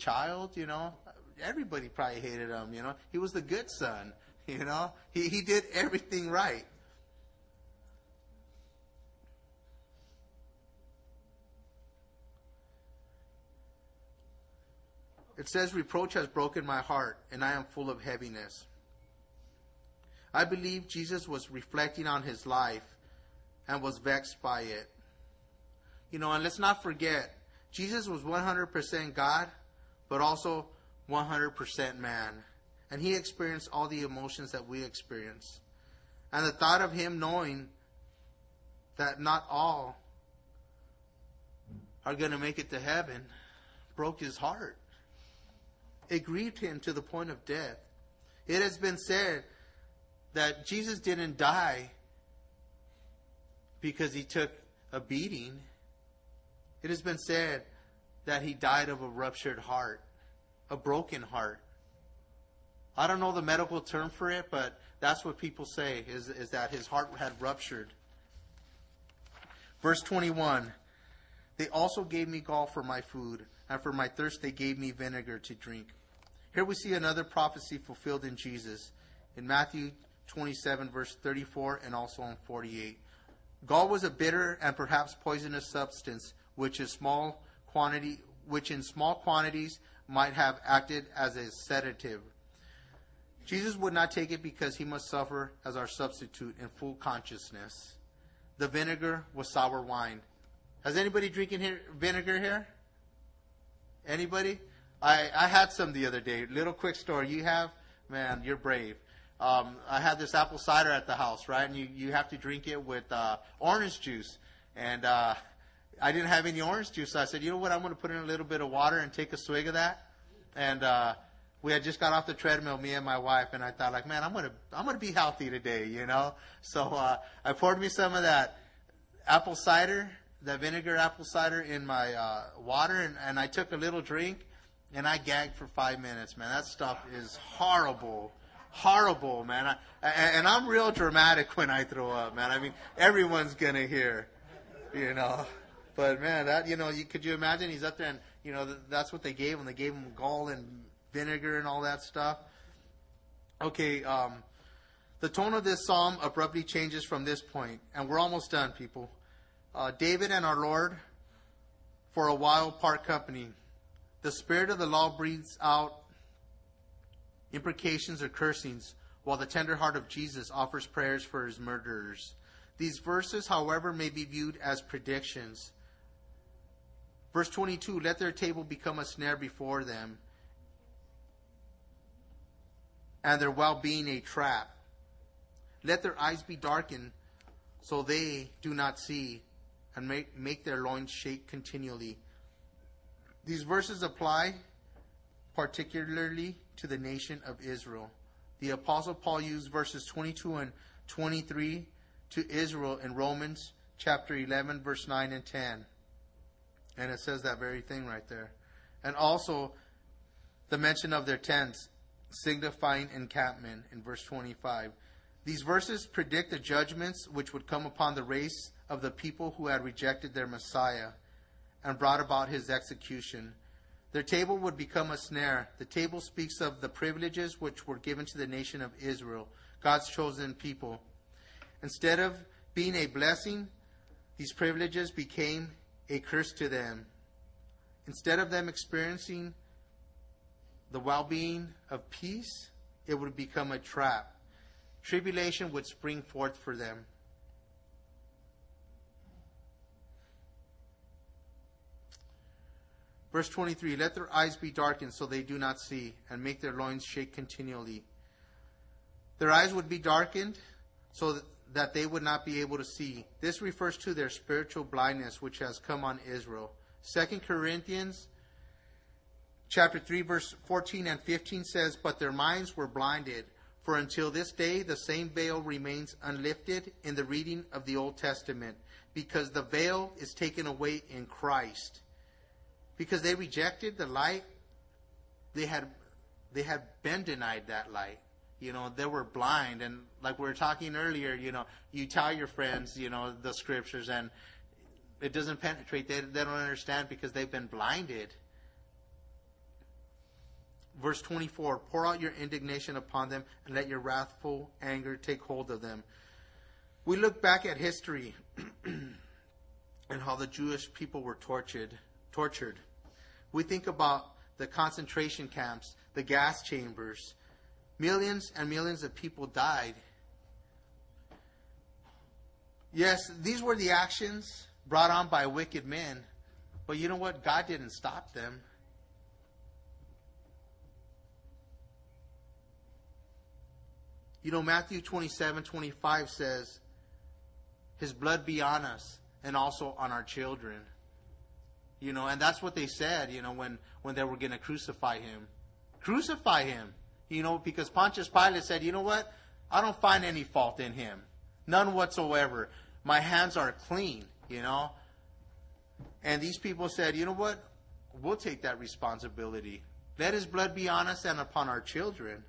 child, Everybody probably hated him, He was the good son, He did everything right. It says, reproach has broken my heart, and I am full of heaviness. I believe Jesus was reflecting on his life and was vexed by it. And let's not forget, Jesus was 100% God, but also 100% man. And he experienced all the emotions that we experience. And the thought of him knowing that not all are going to make it to heaven broke his heart. It grieved him to the point of death. It has been said that Jesus didn't die because he took a beating. It has been said that he died of a ruptured heart, a broken heart. I don't know the medical term for it, but that's what people say, is that his heart had ruptured. Verse 21, they also gave me gall for my food, and for my thirst they gave me vinegar to drink. Here we see another prophecy fulfilled in Jesus, in Matthew 27, verse 34, and also in 48. Gall was a bitter and perhaps poisonous substance, which in small quantities might have acted as a sedative. Jesus would not take it because he must suffer as our substitute in full consciousness. The vinegar was sour wine. Has anybody drinking vinegar here? Anybody? I had some the other day. Little quick story. You have? Man, you're brave. I had this apple cider at the house, right? And you have to drink it with orange juice. And I didn't have any orange juice. So I said, I'm going to put in a little bit of water and take a swig of that. And we had just got off the treadmill, me and my wife. And I thought, I'm going to be healthy today, So I poured me some of that apple cider, that vinegar apple cider in my water, and I took a little drink, and I gagged for 5 minutes. Man, that stuff is horrible. Horrible, man. And I'm real dramatic when I throw up, man. I mean, everyone's going to hear, But, man, that, could you imagine he's up there and You know, that's what they gave him. They gave him gall and vinegar and all that stuff. Okay, the tone of this psalm abruptly changes from this point. And we're almost done, people. David and our Lord, for a while, part company. The spirit of the law breathes out imprecations or cursings, while the tender heart of Jesus offers prayers for his murderers. These verses, however, may be viewed as predictions. Verse 22, let their table become a snare before them, and their well-being a trap. Let their eyes be darkened, so they do not see, and make their loins shake continually. These verses apply particularly to the nation of Israel. The Apostle Paul used verses 22 and 23 to Israel in Romans chapter 11, verse 9 and 10. And it says that very thing right there. And also the mention of their tents, signifying encampment in verse 25. These verses predict the judgments which would come upon the race of the people who had rejected their Messiah and brought about his execution. Their table would become a snare. The table speaks of the privileges which were given to the nation of Israel, God's chosen people. Instead of being a blessing, these privileges became a curse to them. Instead of them experiencing the well-being of peace, it would become a trap. Tribulation would spring forth for them. Verse 23, let their eyes be darkened so they do not see, and make their loins shake continually. Their eyes would be darkened so that they would not be able to see. This refers to their spiritual blindness which has come on Israel. 2 Corinthians chapter 3, verse 14 and 15 says, but their minds were blinded, for until this day the same veil remains unlifted in the reading of the Old Testament, because the veil is taken away in Christ. Because they rejected the light, they had been denied that light. You know, they were blind. And like we were talking earlier, you know, you tell your friends, you know, the scriptures, and it doesn't penetrate. They don't understand because they've been blinded. Verse 24, pour out your indignation upon them and let your wrathful anger take hold of them. We look back at history and how the Jewish people were tortured. We think about the concentration camps, the gas chambers. Millions and millions of people died. Yes, these were the actions brought on by wicked men, but you know what? God didn't stop them. You know, Matthew 27:25 says, his blood be on us and also on our children. You know, and that's what they said, you know, when they were going to crucify him. Crucify him. You know, because Pontius Pilate said, you know what? I don't find any fault in him. None whatsoever. My hands are clean, you know. And these people said, you know what? We'll take that responsibility. Let his blood be on us and upon our children.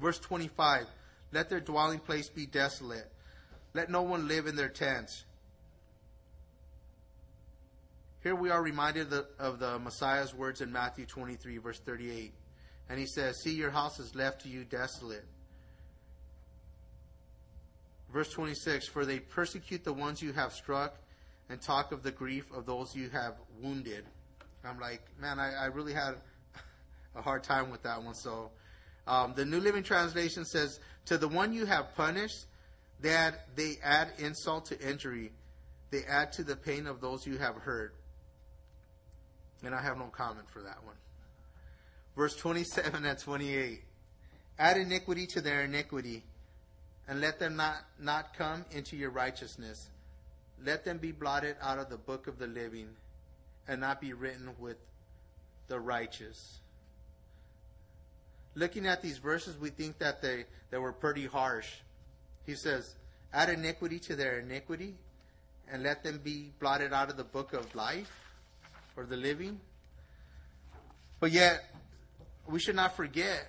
Verse 25. Let their dwelling place be desolate. Let no one live in their tents. Here we are reminded of the Messiah's words in Matthew 23, verse 38. And he says, see, your house is left to you desolate. Verse 26, for they persecute the ones you have struck and talk of the grief of those you have wounded. I'm like, man, I really had a hard time with that one. So the New Living Translation says, to the one you have punished, that they add insult to injury. They add to the pain of those you have hurt. And I have no comment for that one. Verse 27 and 28. Add iniquity to their iniquity, and let them not come into your righteousness. Let them be blotted out of the book of the living, and not be written with the righteous. Looking at these verses, we think that they were pretty harsh. He says, add iniquity to their iniquity, and let them be blotted out of the book of life or the living. But yet, we should not forget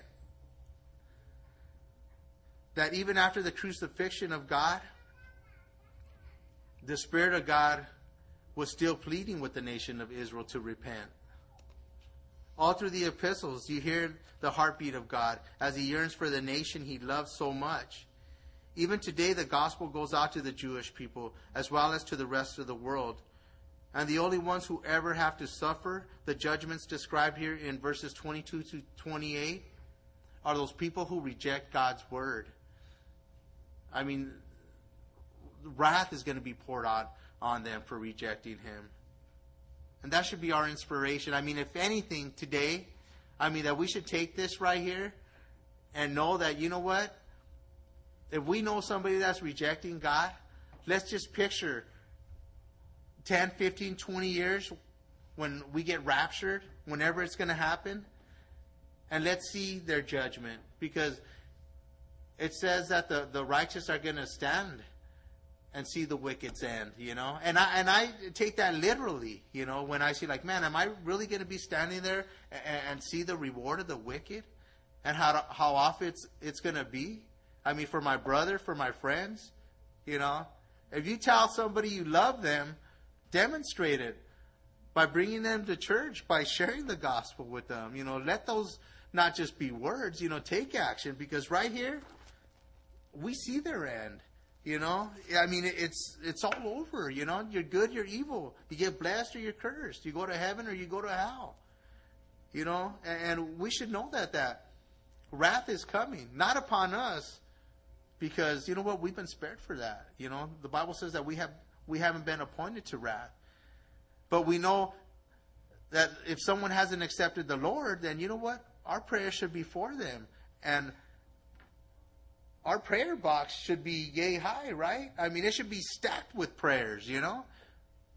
that even after the crucifixion of God, the Spirit of God was still pleading with the nation of Israel to repent. All through the epistles, you hear the heartbeat of God as he yearns for the nation he loves so much. Even today, the gospel goes out to the Jewish people as well as to the rest of the world. And the only ones who ever have to suffer the judgments described here in verses 22 to 28 are those people who reject God's word. I mean, wrath is going to be poured out on them for rejecting him. And that should be our inspiration. I mean, if anything today, that we should take this right here and know that, you know what? If we know somebody that's rejecting God, let's just picture 10, 15, 20 years when we get raptured, whenever it's going to happen, and let's see their judgment. Because it says that the righteous are going to stand and see the wicked's end, you know. And I take that literally, you know, when I see like, man, am I really going to be standing there and see the reward of the wicked and how off it's going to be? I mean, for my brother, for my friends, you know. If you tell somebody you love them, demonstrate it by bringing them to church, by sharing the gospel with them. You know, let those not just be words, you know, take action, because right here we see their end. You know, I mean, it's all over, you know, you're good, you're evil, you get blessed or you're cursed, you go to heaven or you go to hell, you know, and we should know that wrath is coming, not upon us, because you know what, we've been spared for that. You know, the Bible says that we haven't been appointed to wrath, but we know that if someone hasn't accepted the Lord, then you know what, our prayer should be for them, and our prayer box should be yay high, right? I mean, it should be stacked with prayers, you know?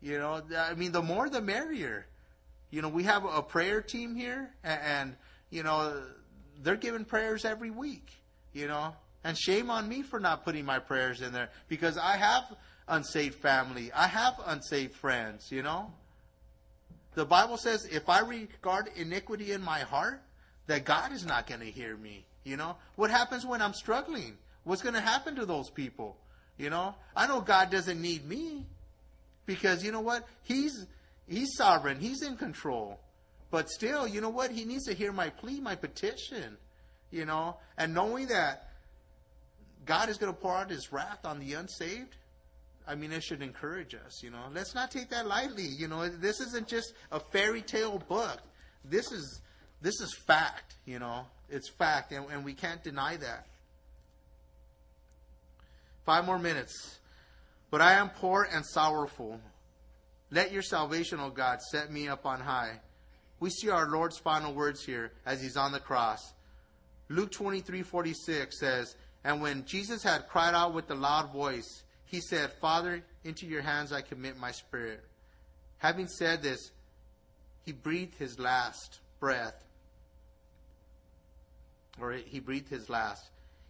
You know, I mean, the more the merrier. You know, we have a prayer team here, and you know, they're giving prayers every week, you know? And shame on me for not putting my prayers in there, because I have unsaved family. I have unsaved friends, you know? The Bible says, if I regard iniquity in my heart, that God is not going to hear me. You know, what happens when I'm struggling? What's going to happen to those people? You know, I know God doesn't need me, because you know what? He's sovereign. He's in control. But still, you know what? He needs to hear my plea, my petition, you know, and knowing that God is going to pour out his wrath on the unsaved. I mean, it should encourage us, you know, let's not take that lightly. You know, this isn't just a fairy tale book. This is fact, you know. It's fact, and we can't deny that. 5 more minutes. But I am poor and sorrowful. Let your salvation, O God, set me up on high. We see our Lord's final words here as he's on the cross. Luke 23:46 says, and when Jesus had cried out with a loud voice, he said, Father, into your hands I commit my spirit. Having said this, he breathed his last breath.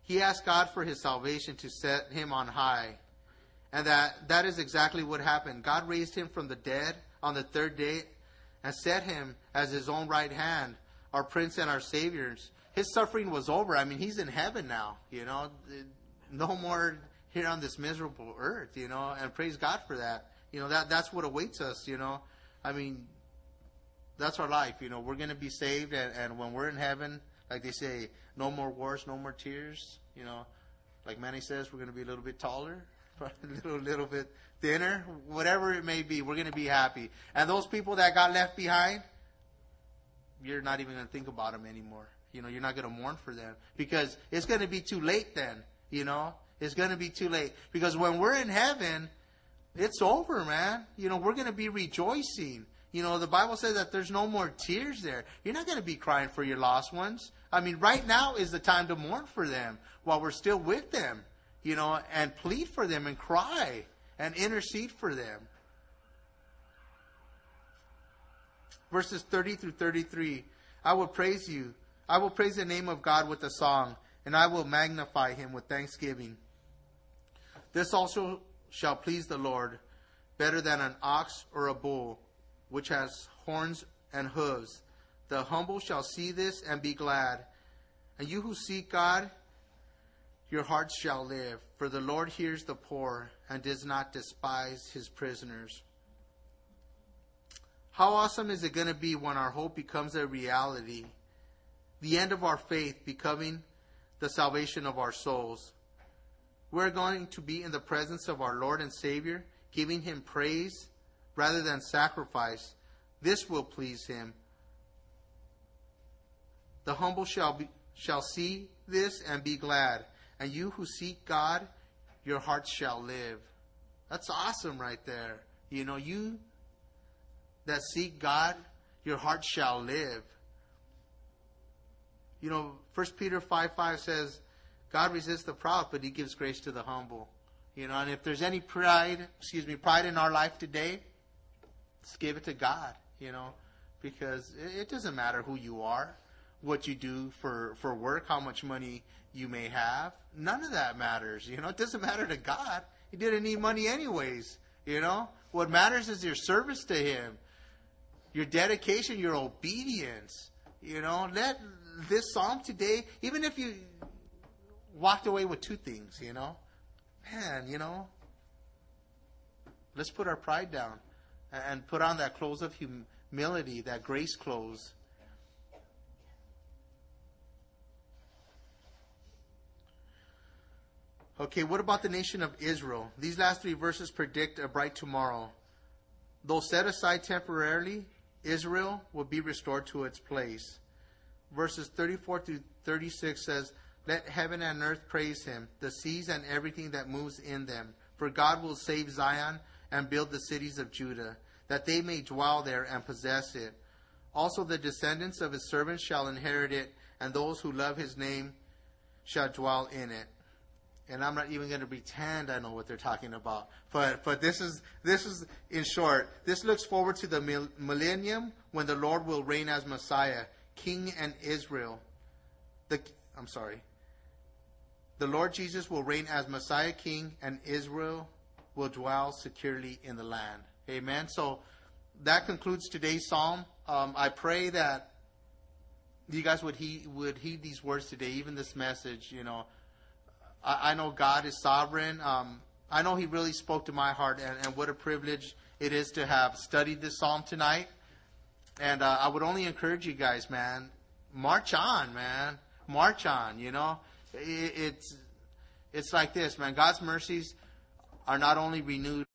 He asked God for his salvation to set him on high. And that is exactly what happened. God raised him from the dead on the third day and set him as his own right hand, our Prince and our Savior. His suffering was over. I mean, he's in heaven now, you know, no more here on this miserable earth, you know, and praise God for that. You know, that's what awaits us, you know. I mean, that's our life, you know. We're going to be saved, and when we're in heaven, like they say, no more wars, no more tears. You know, like Manny says, we're going to be a little bit taller, a little bit thinner, whatever it may be. We're going to be happy. And those people that got left behind, you're not even going to think about them anymore. You know, you're not going to mourn for them, because it's going to be too late then. You know, it's going to be too late, because when we're in heaven, it's over, man. You know, we're going to be rejoicing. You know, the Bible says that there's no more tears there. You're not going to be crying for your lost ones. I mean, right now is the time to mourn for them while we're still with them, you know, and plead for them and cry and intercede for them. Verses 30 through 33, I will praise you. I will praise the name of God with a song, and I will magnify him with thanksgiving. This also shall please the Lord better than an ox or a bull, which has horns and hooves. The humble shall see this and be glad. And you who seek God, your hearts shall live. For the Lord hears the poor and does not despise his prisoners. How awesome is it going to be when our hope becomes a reality, the end of our faith becoming the salvation of our souls. We're going to be in the presence of our Lord and Savior, giving Him praise rather than sacrifice. This will please Him. The humble shall see this and be glad. And you who seek God, your hearts shall live. That's awesome right there. You know, you that seek God, your heart shall live. You know, 1 Peter 5:5 says, God resists the proud, but He gives grace to the humble. You know, and if there's any pride in our life today, let's give it to God, you know, because it doesn't matter who you are, what you do for work, how much money you may have. None of that matters, you know. It doesn't matter to God. He didn't need money anyways, you know. What matters is your service to Him, your dedication, your obedience, you know. Let this psalm today, even if you walked away with two things, you know, man, you know, let's put our pride down and put on that clothes of humility, that grace clothes. Okay, what about the nation of Israel? These last three verses predict a bright tomorrow. Though set aside temporarily, Israel will be restored to its place. Verses 34 through 36 says, let heaven and earth praise Him, the seas and everything that moves in them. For God will save Zion and build the cities of Judah, that they may dwell there and possess it. Also the descendants of His servants shall inherit it, and those who love His name shall dwell in it. And I'm not even going to pretend I know what they're talking about. But this is in short, this looks forward to the millennium when the Lord will reign as Messiah, King and Israel. The Lord Jesus will reign as Messiah, King, and Israel will dwell securely in the land. Amen. So that concludes today's psalm. I pray that you guys would heed these words today, even this message, you know. I know God is sovereign. I know He really spoke to my heart, and what a privilege it is to have studied this psalm tonight. And I would only encourage you guys, man, march on, man. March on, you know. It's like this, man. God's mercies are not only renewed.